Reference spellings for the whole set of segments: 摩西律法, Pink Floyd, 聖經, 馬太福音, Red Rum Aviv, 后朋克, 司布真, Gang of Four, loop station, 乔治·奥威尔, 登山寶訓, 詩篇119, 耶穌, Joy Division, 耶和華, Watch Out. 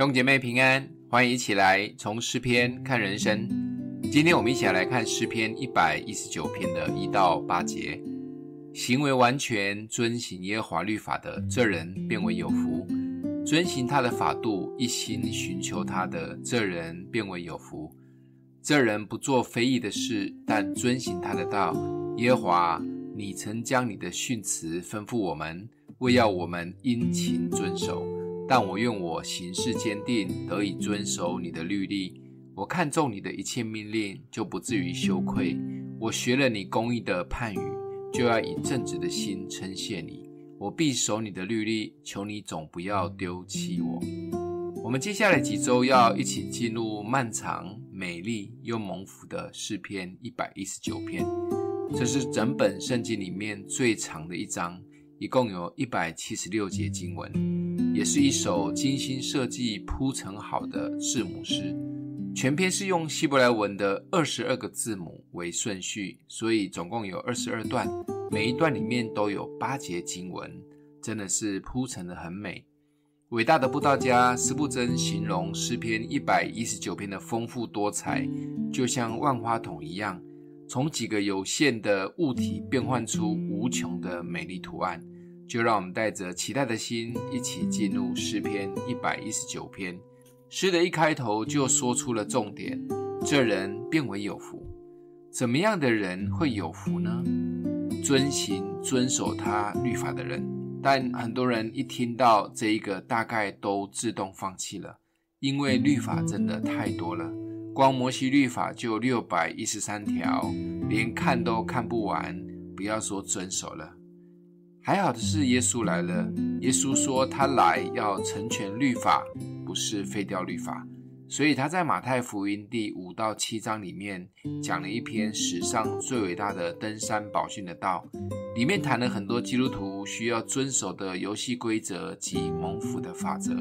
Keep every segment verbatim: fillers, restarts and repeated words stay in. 弟兄姐妹平安，欢迎一起来从诗篇看人生。今天我们一起来看诗篇一百一十九篇的一到八节。行为完全遵行耶和华律法的，这人便为有福；遵行他的法度，一心寻求他的，这人便为有福。这人不做非义的事，但遵行他的道。耶和华，你曾将你的训词吩咐我们，为要我们殷勤遵守。但我愿我行事坚定，得以遵守你的律例。我看重你的一切命令，就不至于羞愧。我学了你公义的判语，就要以正直的心称谢你。我必守你的律例，求你总不要丢弃我。我们接下来几周要一起进入漫长、美丽又蒙福的诗篇一百一十九篇。这是整本圣经里面最长的一章，一共有一百七十六节经文，也是一首精心设计铺陈好的字母诗。全篇是用希伯来文的二十二个字母为顺序，所以总共有二十二段，每一段里面都有八节经文，真的是铺陈得很美。伟大的布道家司布真形容诗篇一百一十九篇的丰富多彩，就像万花筒一样，从几个有限的物体变换出无穷的美丽图案。就让我们带着期待的心，一起进入诗篇一百一十九篇。诗的一开头就说出了重点，这人便为有福。怎么样的人会有福呢？遵行遵守他律法的人。但很多人一听到这一个，大概都自动放弃了，因为律法真的太多了，光摩西律法就六百一十三条，连看都看不完，不要说遵守了。还好的是耶稣来了，耶稣说他来要成全律法，不是废掉律法。所以他在马太福音第五到七章里面讲了一篇史上最伟大的登山宝训的道，里面谈了很多基督徒需要遵守的游戏规则及蒙福的法则。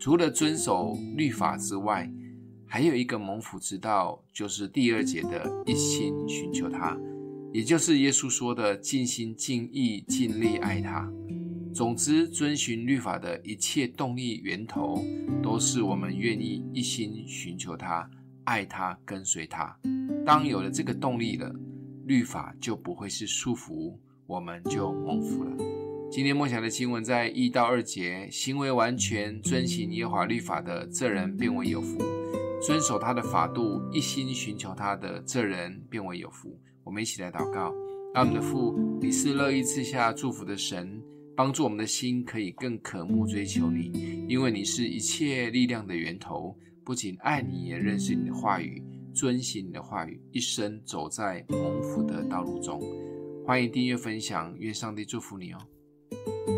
除了遵守律法之外，还有一个蒙福之道，就是第二节的一心寻求他，也就是耶稣说的尽心尽意尽力爱他。总之，遵循律法的一切动力源头，都是我们愿意一心寻求他、爱他、跟随他。当有了这个动力了，律法就不会是束缚，我们就蒙福了。今天默想的经文在一到二节，行为完全遵行耶和华律法的，这人便为有福；遵守他的法度，一心寻求他的，这人便为有福。我们一起来祷告。让我们的父，你是乐意赐下祝福的神，帮助我们的心可以更渴慕追求你，因为你是一切力量的源头。不仅爱你，也认识你的话语，遵行你的话语，一生走在蒙福的道路中。欢迎订阅分享，愿上帝祝福你哦。